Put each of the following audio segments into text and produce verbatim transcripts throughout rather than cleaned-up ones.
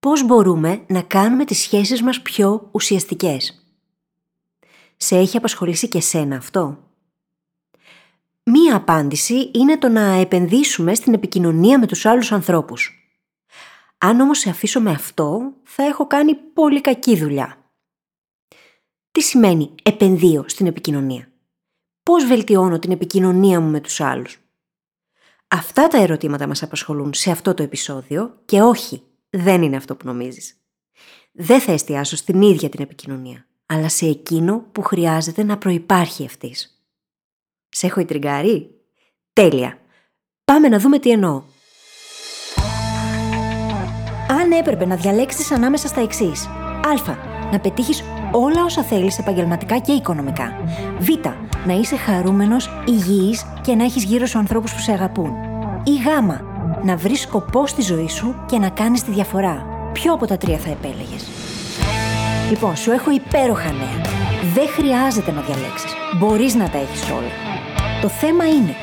πώς μπορούμε να κάνουμε τις σχέσεις μας πιο ουσιαστικές. Σε έχει απασχολήσει και σένα αυτό? Μία απάντηση είναι το να επενδύσουμε στην επικοινωνία με τους άλλους ανθρώπους. Αν όμως σε αφήσω με αυτό, θα έχω κάνει πολύ κακή δουλειά. Τι σημαίνει επενδύω στην επικοινωνία? Πώς βελτιώνω την επικοινωνία μου με τους άλλους? Αυτά τα ερωτήματα μας απασχολούν σε αυτό το επεισόδιο και όχι, δεν είναι αυτό που νομίζεις. Δεν θα εστιάσω στην ίδια την επικοινωνία, αλλά σε εκείνο που χρειάζεται να προϋπάρχει αυτής. Σε έχω ιντριγκάρει? Τέλεια! Πάμε να δούμε τι εννοώ. Αν έπρεπε να διαλέξεις ανάμεσα στα εξής: Α. Να πετύχεις όλα όσα θέλεις επαγγελματικά και οικονομικά. Β. Να είσαι χαρούμενος, υγιής και να έχεις γύρω σου ανθρώπους που σε αγαπούν. Ή Γ. Να βρεις σκοπό στη ζωή σου και να κάνεις τη διαφορά. Ποιο από τα τρία θα επέλεγες? Λοιπόν, σου έχω υπέροχα νέα. Δεν χρειάζεται να διαλέξεις. Μπορείς να τα έχεις όλα. Το θέμα είναι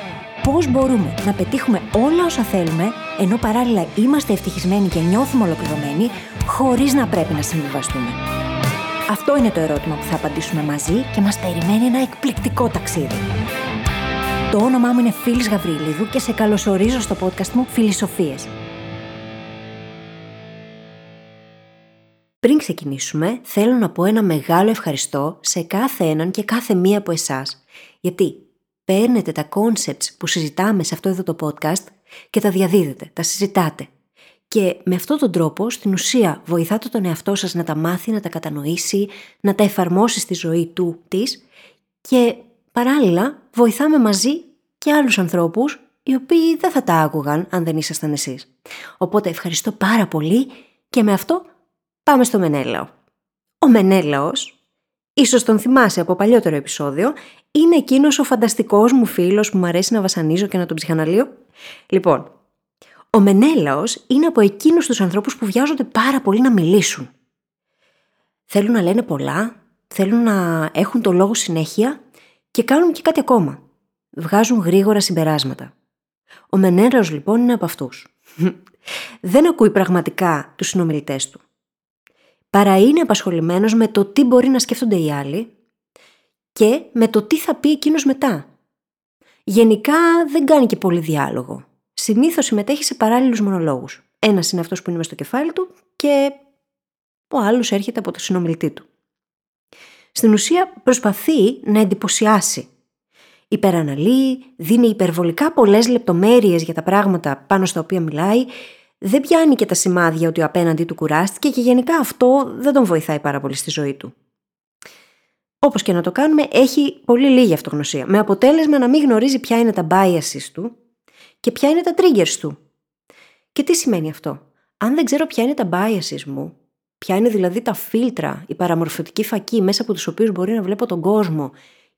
πώς μπορούμε να πετύχουμε όλα όσα θέλουμε, ενώ παράλληλα είμαστε ευτυχισμένοι και νιώθουμε ολοκληρωμένοι, χωρίς να πρέπει να συμβιβαστούμε. Αυτό είναι το ερώτημα που θα απαντήσουμε μαζί και μας περιμένει ένα εκπληκτικό ταξίδι. Το όνομά μου είναι Φίλις Γαβριηλίδου και σε καλωσορίζω στο podcast μου Φιλισοφίες. Πριν ξεκινήσουμε, θέλω να πω ένα μεγάλο ευχαριστώ σε κάθε έναν και κάθε μία από εσάς, γιατί παίρνετε τα concepts που συζητάμε σε αυτό εδώ το podcast και τα διαδίδετε, τα συζητάτε. Και με αυτόν τον τρόπο, στην ουσία, βοηθάτε τον εαυτό σας να τα μάθει, να τα κατανοήσει, να τα εφαρμόσει στη ζωή του, της, και παράλληλα βοηθάμε μαζί και άλλους ανθρώπους, οι οποίοι δεν θα τα άκουγαν αν δεν ήσασταν εσείς. Οπότε ευχαριστώ πάρα πολύ και με αυτό πάμε στο Μενέλαο. Ο Μενέλαος, ίσως τον θυμάσαι από παλιότερο επεισόδιο, είναι εκείνος ο φανταστικός μου φίλος που μου αρέσει να βασανίζω και να τον ψυχαναλύω. Λοιπόν, ο Μενέλαος είναι από εκείνους τους ανθρώπους που βιάζονται πάρα πολύ να μιλήσουν. Θέλουν να λένε πολλά, θέλουν να έχουν το λόγο συνέχεια και κάνουν και κάτι ακόμα. Βγάζουν γρήγορα συμπεράσματα. Ο Μενέλαος λοιπόν είναι από αυτούς. Δεν ακούει πραγματικά τους συνομιλητές του. Παρά είναι απασχολημένος με το τι μπορεί να σκέφτονται οι άλλοι και με το τι θα πει εκείνος μετά. Γενικά δεν κάνει και πολύ διάλογο. Συνήθως συμμετέχει σε παράλληλους μονολόγους. Ένας είναι αυτός που είναι μες στο κεφάλι του και ο άλλος έρχεται από το συνομιλητή του. Στην ουσία προσπαθεί να εντυπωσιάσει. Υπεραναλύει, δίνει υπερβολικά πολλές λεπτομέρειες για τα πράγματα πάνω στα οποία μιλάει, δεν πιάνει και τα σημάδια ότι ο απέναντι του κουράστηκε και γενικά αυτό δεν τον βοηθάει πάρα πολύ στη ζωή του. Όπως και να το κάνουμε, έχει πολύ λίγη αυτογνωσία, με αποτέλεσμα να μην γνωρίζει ποια είναι τα biases του και ποια είναι τα triggers του. Και τι σημαίνει αυτό? Αν δεν ξέρω ποια είναι τα biases μου, ποια είναι δηλαδή τα φίλτρα, η παραμορφωτική φακή μέσα από τους οποίους μπορεί να βλέπω τον κόσμο,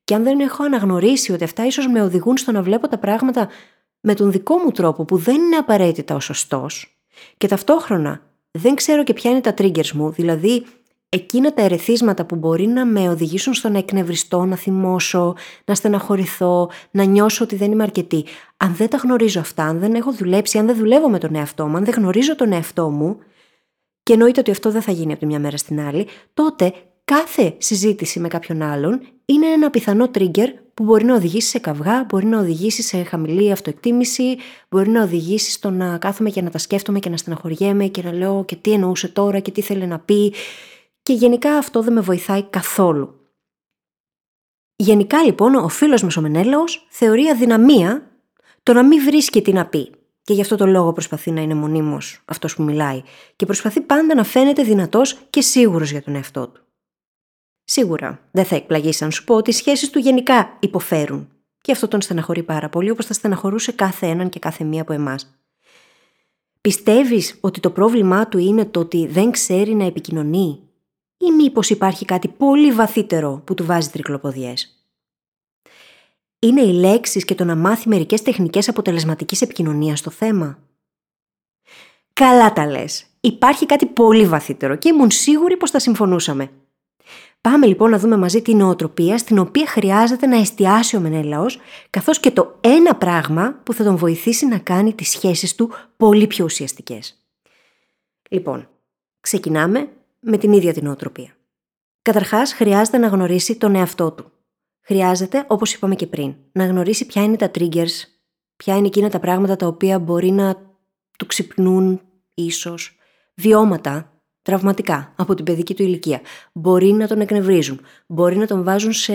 και αν δεν έχω αναγνωρίσει ότι αυτά ίσως με οδηγούν στο να βλέπω τα πράγματα με τον δικό μου τρόπο που δεν είναι απαραίτητα ο σωστός, και ταυτόχρονα δεν ξέρω και ποια είναι τα triggers μου, δηλαδή εκείνα τα ερεθίσματα που μπορεί να με οδηγήσουν στο να εκνευριστώ, να θυμώσω, να στεναχωρηθώ, να νιώσω ότι δεν είμαι αρκετή. Αν δεν τα γνωρίζω αυτά, αν δεν έχω δουλέψει, αν δεν δουλεύω με τον εαυτό μου, αν δεν γνωρίζω τον εαυτό μου, και εννοείται ότι αυτό δεν θα γίνει από τη μια μέρα στην άλλη, τότε κάθε συζήτηση με κάποιον άλλον είναι ένα πιθανό trigger που μπορεί να οδηγήσει σε καυγά, μπορεί να οδηγήσει σε χαμηλή αυτοεκτίμηση, μπορεί να οδηγήσει στο να κάθομαι και να τα σκέφτομαι και να στεναχωριέμαι και να λέω και τι εννοούσε τώρα και τι θέλει να πει. Και γενικά αυτό δεν με βοηθάει καθόλου. Γενικά λοιπόν ο φίλος μας ο Μενέλαος θεωρεί αδυναμία το να μην βρίσκει τι να πει. Και γι' αυτό το λόγο προσπαθεί να είναι μονίμως αυτός που μιλάει. Και προσπαθεί πάντα να φαίνεται δυνατός και σίγουρος για τον εαυτό του. Σίγουρα δεν θα εκπλαγείς αν σου πω ότι οι σχέσεις του γενικά υποφέρουν. Και αυτό τον στεναχωρεί πάρα πολύ, όπως θα στεναχωρούσε κάθε έναν και κάθε μία από εμάς. Πιστεύεις ότι το πρόβλημά του είναι το ότι δεν ξέρει να επικοινωνεί? Ή μήπως υπάρχει κάτι πολύ βαθύτερο που του βάζει τρικλοποδιές? Είναι οι λέξεις και το να μάθει μερικές τεχνικές αποτελεσματικής επικοινωνίας στο θέμα? Καλά τα λες. Υπάρχει κάτι πολύ βαθύτερο και ήμουν σίγουρη πως θα συμφωνούσαμε. Πάμε λοιπόν να δούμε μαζί την νοοτροπία στην οποία χρειάζεται να εστιάσει ο Μενέλαος, καθώς και το ένα πράγμα που θα τον βοηθήσει να κάνει τις σχέσεις του πολύ πιο ουσιαστικές. Λοιπόν, Ξεκινάμε με την ίδια την νοοτροπία. Καταρχάς, χρειάζεται να γνωρίσει τον εαυτό του. Χρειάζεται, όπως είπαμε και πριν, να γνωρίσει ποια είναι τα triggers, ποια είναι εκείνα τα πράγματα τα οποία μπορεί να του ξυπνούν ίσως βιώματα τραυματικά από την παιδική του ηλικία. Μπορεί να τον εκνευρίζουν, μπορεί να τον βάζουν σε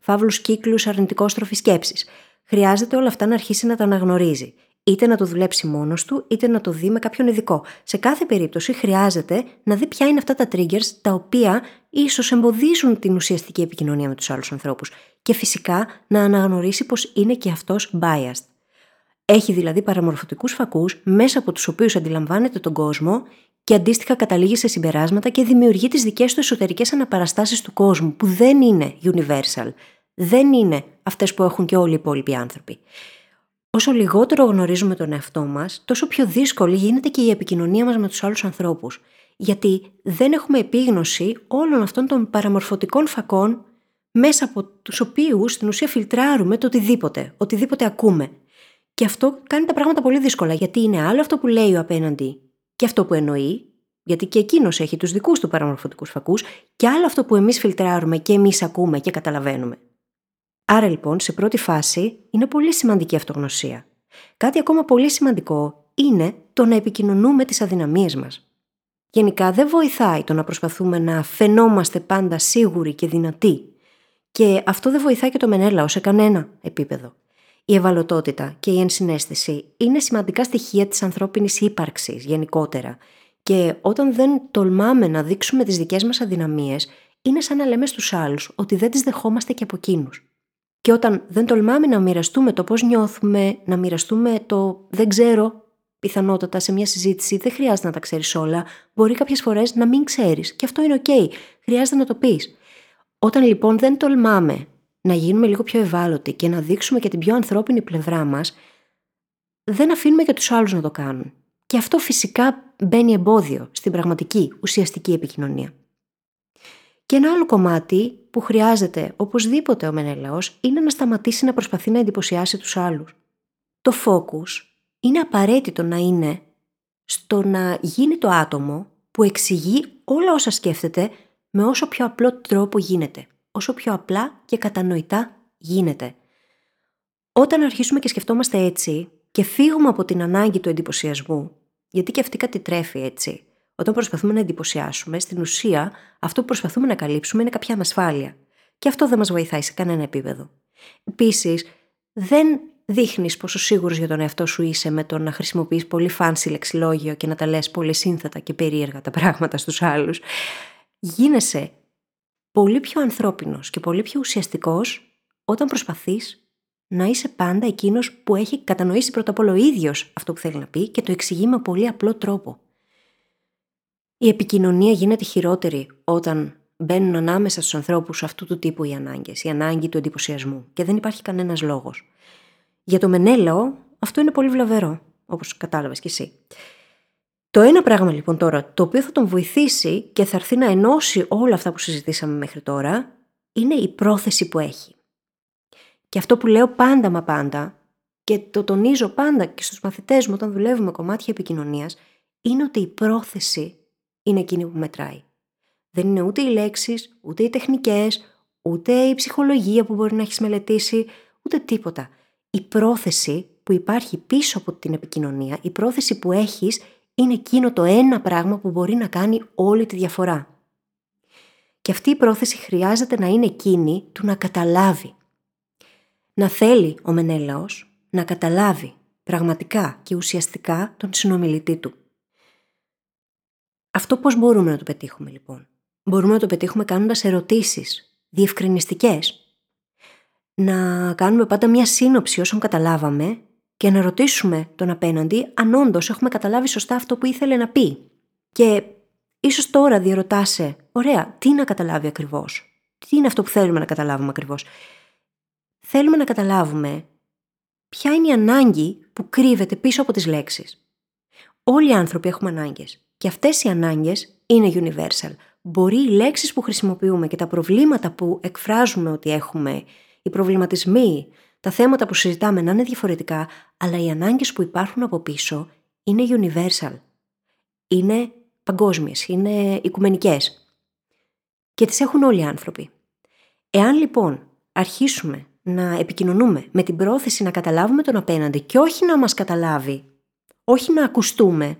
φαύλους κύκλους αρνητικόστροφης σκέψης. Χρειάζεται όλα αυτά να αρχίσει να τα αναγνωρίζει. Είτε να το δουλέψει μόνος του, είτε να το δει με κάποιον ειδικό. Σε κάθε περίπτωση χρειάζεται να δει ποια είναι αυτά τα triggers τα οποία ίσως εμποδίζουν την ουσιαστική επικοινωνία με τους άλλους ανθρώπους. Και φυσικά να αναγνωρίσει πως είναι και αυτός biased. Έχει δηλαδή παραμορφωτικούς φακούς μέσα από τους οποίους αντιλαμβάνεται τον κόσμο και αντίστοιχα καταλήγει σε συμπεράσματα και δημιουργεί τις δικές του εσωτερικές αναπαραστάσεις του κόσμου που δεν είναι universal. Δεν είναι αυτές που έχουν και όλοι οι υπόλοιποι άνθρωποι. Όσο λιγότερο γνωρίζουμε τον εαυτό μας, τόσο πιο δύσκολη γίνεται και η επικοινωνία μας με τους άλλους ανθρώπους. Γιατί δεν έχουμε επίγνωση όλων αυτών των παραμορφωτικών φακών μέσα από τους οποίους στην ουσία φιλτράρουμε το οτιδήποτε, οτιδήποτε ακούμε. Και αυτό κάνει τα πράγματα πολύ δύσκολα, γιατί είναι άλλο αυτό που λέει ο απέναντι και αυτό που εννοεί, γιατί και εκείνος έχει τους δικούς του παραμορφωτικούς φακούς, και άλλο αυτό που εμείς φιλτράρουμε και εμείς ακούμε και καταλαβαίνουμε. Άρα λοιπόν, σε πρώτη φάση, είναι πολύ σημαντική αυτογνωσία. Κάτι ακόμα πολύ σημαντικό είναι το να επικοινωνούμε τις αδυναμίες μας. Γενικά δεν βοηθάει το να προσπαθούμε να φαινόμαστε πάντα σίγουροι και δυνατοί. Και αυτό δεν βοηθάει και το Μενέλαο σε κανένα επίπεδο. Η ευαλωτότητα και η ενσυναίσθηση είναι σημαντικά στοιχεία της ανθρώπινης ύπαρξης γενικότερα. Και όταν δεν τολμάμε να δείξουμε τις δικές μας αδυναμίες, είναι σαν να λέμε στους άλλους ότι δεν τις δεχόμαστε και από εκείνους. Και όταν δεν τολμάμε να μοιραστούμε το πώς νιώθουμε, να μοιραστούμε το «δεν ξέρω» πιθανότατα σε μια συζήτηση, δεν χρειάζεται να τα ξέρεις όλα, μπορεί κάποιες φορές να μην ξέρεις και αυτό είναι ok, χρειάζεται να το πεις. Όταν λοιπόν δεν τολμάμε να γίνουμε λίγο πιο ευάλωτοι και να δείξουμε και την πιο ανθρώπινη πλευρά μας, δεν αφήνουμε και τους άλλους να το κάνουν. Και αυτό φυσικά μπαίνει εμπόδιο στην πραγματική, ουσιαστική επικοινωνία. Και ένα άλλο κομμάτι που χρειάζεται οπωσδήποτε ο Μενέλαος είναι να σταματήσει να προσπαθεί να εντυπωσιάσει τους άλλους. Το focus είναι απαραίτητο να είναι στο να γίνει το άτομο που εξηγεί όλα όσα σκέφτεται με όσο πιο απλό τρόπο γίνεται, όσο πιο απλά και κατανοητά γίνεται. Όταν αρχίσουμε και σκεφτόμαστε έτσι και φύγουμε από την ανάγκη του εντυπωσιασμού, γιατί και αυτή κατητρέφει έτσι, όταν προσπαθούμε να εντυπωσιάσουμε, στην ουσία αυτό που προσπαθούμε να καλύψουμε είναι κάποια ανασφάλεια. Και αυτό δεν μας βοηθάει σε κανένα επίπεδο. Επίσης, δεν δείχνεις πόσο σίγουρος για τον εαυτό σου είσαι με το να χρησιμοποιείς πολύ fancy λεξιλόγιο και να τα λες πολύ σύνθετα και περίεργα τα πράγματα στους άλλους. Γίνεσαι πολύ πιο ανθρώπινος και πολύ πιο ουσιαστικός όταν προσπαθείς να είσαι πάντα εκείνος που έχει κατανοήσει πρώτα απ' όλο ο ίδιος αυτό που θέλει να πει και το εξηγεί με πολύ απλό τρόπο. Η επικοινωνία γίνεται χειρότερη όταν μπαίνουν ανάμεσα στους ανθρώπους αυτού του τύπου οι ανάγκες, η ανάγκη του εντυπωσιασμού και δεν υπάρχει κανένας λόγος. Για το Μενέλαο αυτό είναι πολύ βλαβερό, όπως κατάλαβες κι εσύ. Το ένα πράγμα λοιπόν τώρα, το οποίο θα τον βοηθήσει και θα έρθει να ενώσει όλα αυτά που συζητήσαμε μέχρι τώρα, είναι η πρόθεση που έχει. Και αυτό που λέω πάντα μα πάντα και το τονίζω πάντα και στους μαθητές μου όταν δουλεύουμε κομμάτια επικοινωνίας, είναι ότι η πρόθεση είναι εκείνη που μετράει. Δεν είναι ούτε οι λέξεις, ούτε οι τεχνικές, ούτε η ψυχολογία που μπορεί να έχεις μελετήσει, ούτε τίποτα. Η πρόθεση που υπάρχει πίσω από την επικοινωνία, η πρόθεση που έχεις, είναι εκείνο το ένα πράγμα που μπορεί να κάνει όλη τη διαφορά. Και αυτή η πρόθεση χρειάζεται να είναι εκείνη του να καταλάβει. Να θέλει ο Μενέλαος να καταλάβει πραγματικά και ουσιαστικά τον συνομιλητή του. Αυτό πώς μπορούμε να το πετύχουμε λοιπόν? Μπορούμε να το πετύχουμε κάνοντας ερωτήσεις, διευκρινιστικές. Να κάνουμε πάντα μια σύνοψη όσων καταλάβαμε και να ρωτήσουμε τον απέναντι αν όντως έχουμε καταλάβει σωστά αυτό που ήθελε να πει. Και ίσως τώρα διερωτάσαι, ωραία, τι να καταλάβει ακριβώς? Τι είναι αυτό που θέλουμε να καταλάβουμε ακριβώς? Θέλουμε να καταλάβουμε ποια είναι η ανάγκη που κρύβεται πίσω από τις λέξεις. Όλοι οι άνθρωποι έχουμε ανάγκες. Και αυτές οι ανάγκες είναι universal. Μπορεί οι λέξεις που χρησιμοποιούμε και τα προβλήματα που εκφράζουμε ότι έχουμε, οι προβληματισμοί, τα θέματα που συζητάμε να είναι διαφορετικά, αλλά οι ανάγκες που υπάρχουν από πίσω είναι universal. Είναι παγκόσμιες, είναι οικουμενικές και τις έχουν όλοι οι άνθρωποι. Εάν λοιπόν αρχίσουμε να επικοινωνούμε με την πρόθεση να καταλάβουμε τον απέναντι και όχι να μας καταλάβει, όχι να ακουστούμε,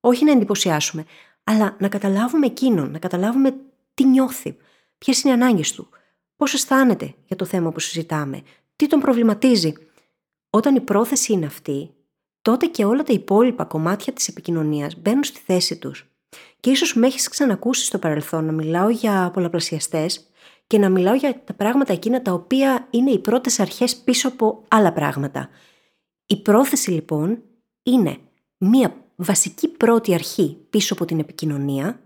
όχι να εντυπωσιάσουμε, αλλά να καταλάβουμε εκείνον, να καταλάβουμε τι νιώθει, ποιες είναι οι ανάγκες του, πώς αισθάνεται για το θέμα που συζητάμε, τι τον προβληματίζει. Όταν η πρόθεση είναι αυτή, τότε και όλα τα υπόλοιπα κομμάτια της επικοινωνίας μπαίνουν στη θέση τους. Και ίσως με έχεις ξανακούσει στο παρελθόν να μιλάω για πολλαπλασιαστές και να μιλάω για τα πράγματα εκείνα τα οποία είναι οι πρώτες αρχές πίσω από άλλα πράγματα. Η πρόθεση λοιπόν είναι μία βασική πρώτη αρχή πίσω από την επικοινωνία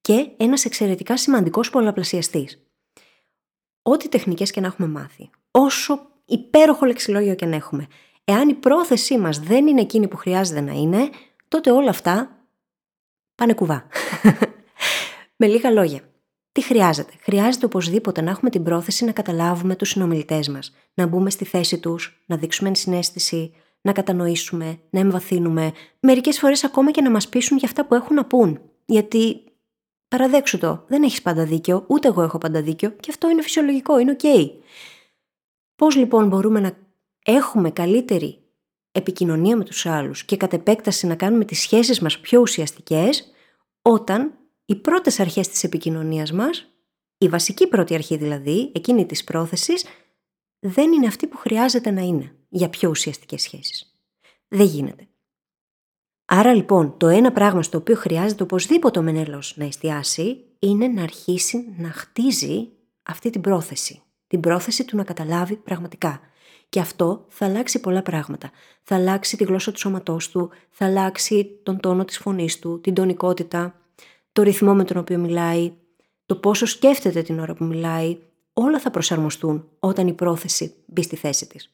και ένας εξαιρετικά σημαντικός πολλαπλασιαστής. Ό,τι τεχνικές και να έχουμε μάθει, όσο υπέροχο λεξιλόγιο και να έχουμε, εάν η πρόθεσή μας δεν είναι εκείνη που χρειάζεται να είναι, τότε όλα αυτά πάνε κουβά. Με λίγα λόγια, τι χρειάζεται? Χρειάζεται οπωσδήποτε να έχουμε την πρόθεση να καταλάβουμε τους συνομιλητές μας, να μπούμε στη θέση τους, να δείξουμε ενσυναίσθηση, να κατανοήσουμε, να εμβαθύνουμε, μερικές φορές ακόμα και να μας πείσουν για αυτά που έχουν να πούν. Γιατί, παραδέξου το, δεν έχεις πάντα δίκιο, ούτε εγώ έχω πάντα δίκιο και αυτό είναι φυσιολογικό, είναι ok. Πώς λοιπόν μπορούμε να έχουμε καλύτερη επικοινωνία με τους άλλους και κατ' επέκταση να κάνουμε τις σχέσεις μας πιο ουσιαστικές, όταν οι πρώτες αρχές της επικοινωνίας μας, η βασική πρώτη αρχή δηλαδή, εκείνη της πρόθεσης, δεν είναι αυτή που χρειάζεται να είναι για πιο ουσιαστικές σχέσεις. Δεν γίνεται. Άρα λοιπόν το ένα πράγμα στο οποίο χρειάζεται οπωσδήποτε ο Μενέλαος να εστιάσει είναι να αρχίσει να χτίζει αυτή την πρόθεση. Την πρόθεση του να καταλάβει πραγματικά. Και αυτό θα αλλάξει πολλά πράγματα. Θα αλλάξει τη γλώσσα του σώματός του, θα αλλάξει τον τόνο της φωνής του, την τονικότητα, το ρυθμό με τον οποίο μιλάει, το πόσο σκέφτεται την ώρα που μιλάει. Όλα θα προσαρμοστούν όταν η πρόθεση μπει στη θέση της.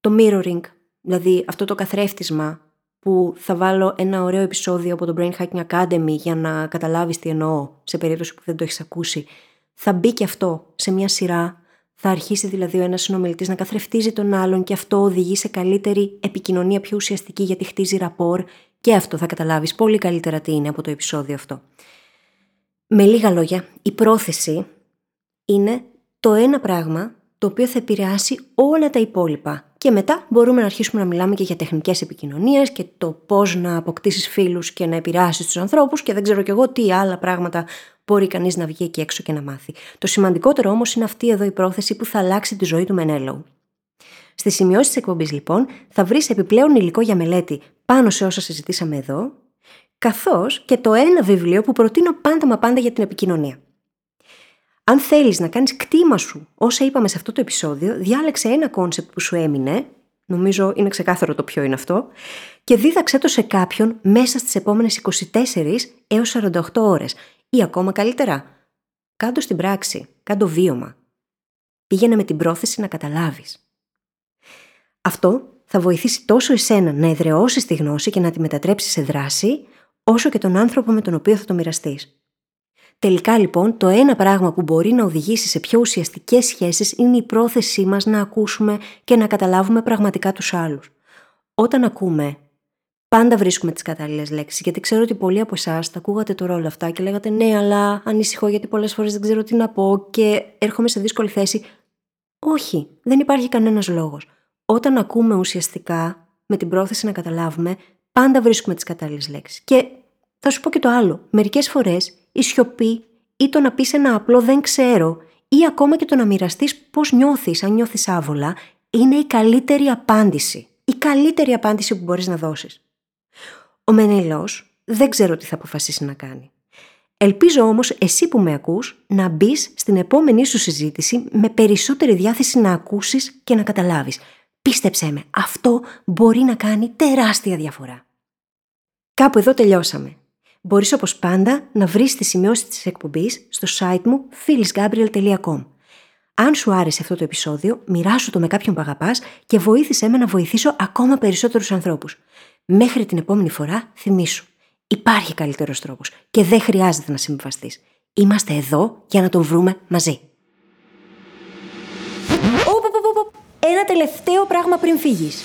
Το mirroring, δηλαδή αυτό το καθρέφτισμα που θα βάλω ένα ωραίο επεισόδιο από το Brain Hacking Academy για να καταλάβεις τι εννοώ σε περίπτωση που δεν το έχεις ακούσει, θα μπει και αυτό σε μια σειρά. Θα αρχίσει δηλαδή ο ένας συνομιλητής να καθρεφτίζει τον άλλον και αυτό οδηγεί σε καλύτερη επικοινωνία, πιο ουσιαστική, γιατί χτίζει ραπόρ και αυτό θα καταλάβεις πολύ καλύτερα τι είναι από το επεισόδιο αυτό. Με λίγα λόγια, η πρόθεση είναι το ένα πράγμα το οποίο θα επηρεάσει όλα τα υπόλοιπα. Και μετά μπορούμε να αρχίσουμε να μιλάμε και για τεχνικές επικοινωνίες και το πώς να αποκτήσεις φίλους και να επηρεάσεις τους ανθρώπους και δεν ξέρω κι εγώ τι άλλα πράγματα μπορεί κανείς να βγει εκεί έξω και να μάθει. Το σημαντικότερο όμως είναι αυτή εδώ η πρόθεση που θα αλλάξει τη ζωή του Μενέλαου. Στις σημειώσεις της εκπομπής λοιπόν θα βρεις επιπλέον υλικό για μελέτη πάνω σε όσα συζητήσαμε εδώ, καθώς και το ένα βιβλίο που προτείνω πάντα μα πάντα για την επικοινωνία. Αν θέλεις να κάνεις κτήμα σου όσα είπαμε σε αυτό το επεισόδιο, διάλεξε ένα κόνσεπτ που σου έμεινε, νομίζω είναι ξεκάθαρο το ποιο είναι αυτό, και δίδαξέ το σε κάποιον μέσα στις επόμενες είκοσι τέσσερις έως σαράντα οκτώ ώρες. Ή ακόμα καλύτερα, κάντο στην πράξη, κάντο βίωμα. Πήγαινε με την πρόθεση να καταλάβεις. Αυτό θα βοηθήσει τόσο εσένα να εδραιώσεις τη γνώση και να τη μετατρέψεις σε δράση, όσο και τον άνθρωπο με τον οποίο θα το μοιραστείς. Τελικά λοιπόν το ένα πράγμα που μπορεί να οδηγήσει σε πιο ουσιαστικές σχέσεις είναι η πρόθεσή μας να ακούσουμε και να καταλάβουμε πραγματικά τους άλλους. Όταν ακούμε, πάντα βρίσκουμε τις κατάλληλες λέξεις, γιατί ξέρω ότι πολλοί από εσάς τα ακούγατε τώρα όλα αυτά και λέγατε ναι, αλλά ανησυχώ γιατί πολλές φορές δεν ξέρω τι να πω και έρχομαι σε δύσκολη θέση. Όχι, δεν υπάρχει κανένας λόγος. Όταν ακούμε ουσιαστικά με την πρόθεση να καταλάβουμε, πάντα βρίσκουμε τις κατάλληλες λέξεις. Και θα σου πω και το άλλο. Μερικές φορές η σιωπή ή το να πεις ένα απλό δεν ξέρω ή ακόμα και το να μοιραστείς πώς νιώθεις, αν νιώθεις άβολα, είναι η καλύτερη απάντηση. Η καλύτερη απάντηση που μπορείς να δώσεις. Ο Μενέλαος δεν ξέρω τι θα αποφασίσει να κάνει. Ελπίζω όμως εσύ που με ακούς να μπεις στην επόμενη σου συζήτηση με περισσότερη διάθεση να ακούσεις και να καταλάβεις. Πίστεψέ με, αυτό μπορεί να κάνει τεράστια διαφορά. Κάπου εδώ τελειώσαμε. Μπορείς όπως πάντα να βρεις τις σημειώσεις της εκπομπής στο site μου φίλις γκάμπριελ τελεία κομ. Αν σου άρεσε αυτό το επεισόδιο, μοιράσου το με κάποιον που αγαπάς και βοήθησέ με να βοηθήσω ακόμα περισσότερους ανθρώπους. Μέχρι την επόμενη φορά, θυμήσου, υπάρχει καλύτερος τρόπος και δεν χρειάζεται να συμβιβαστείς. Είμαστε εδώ για να τον βρούμε μαζί. Ένα τελευταίο πράγμα πριν φύγεις.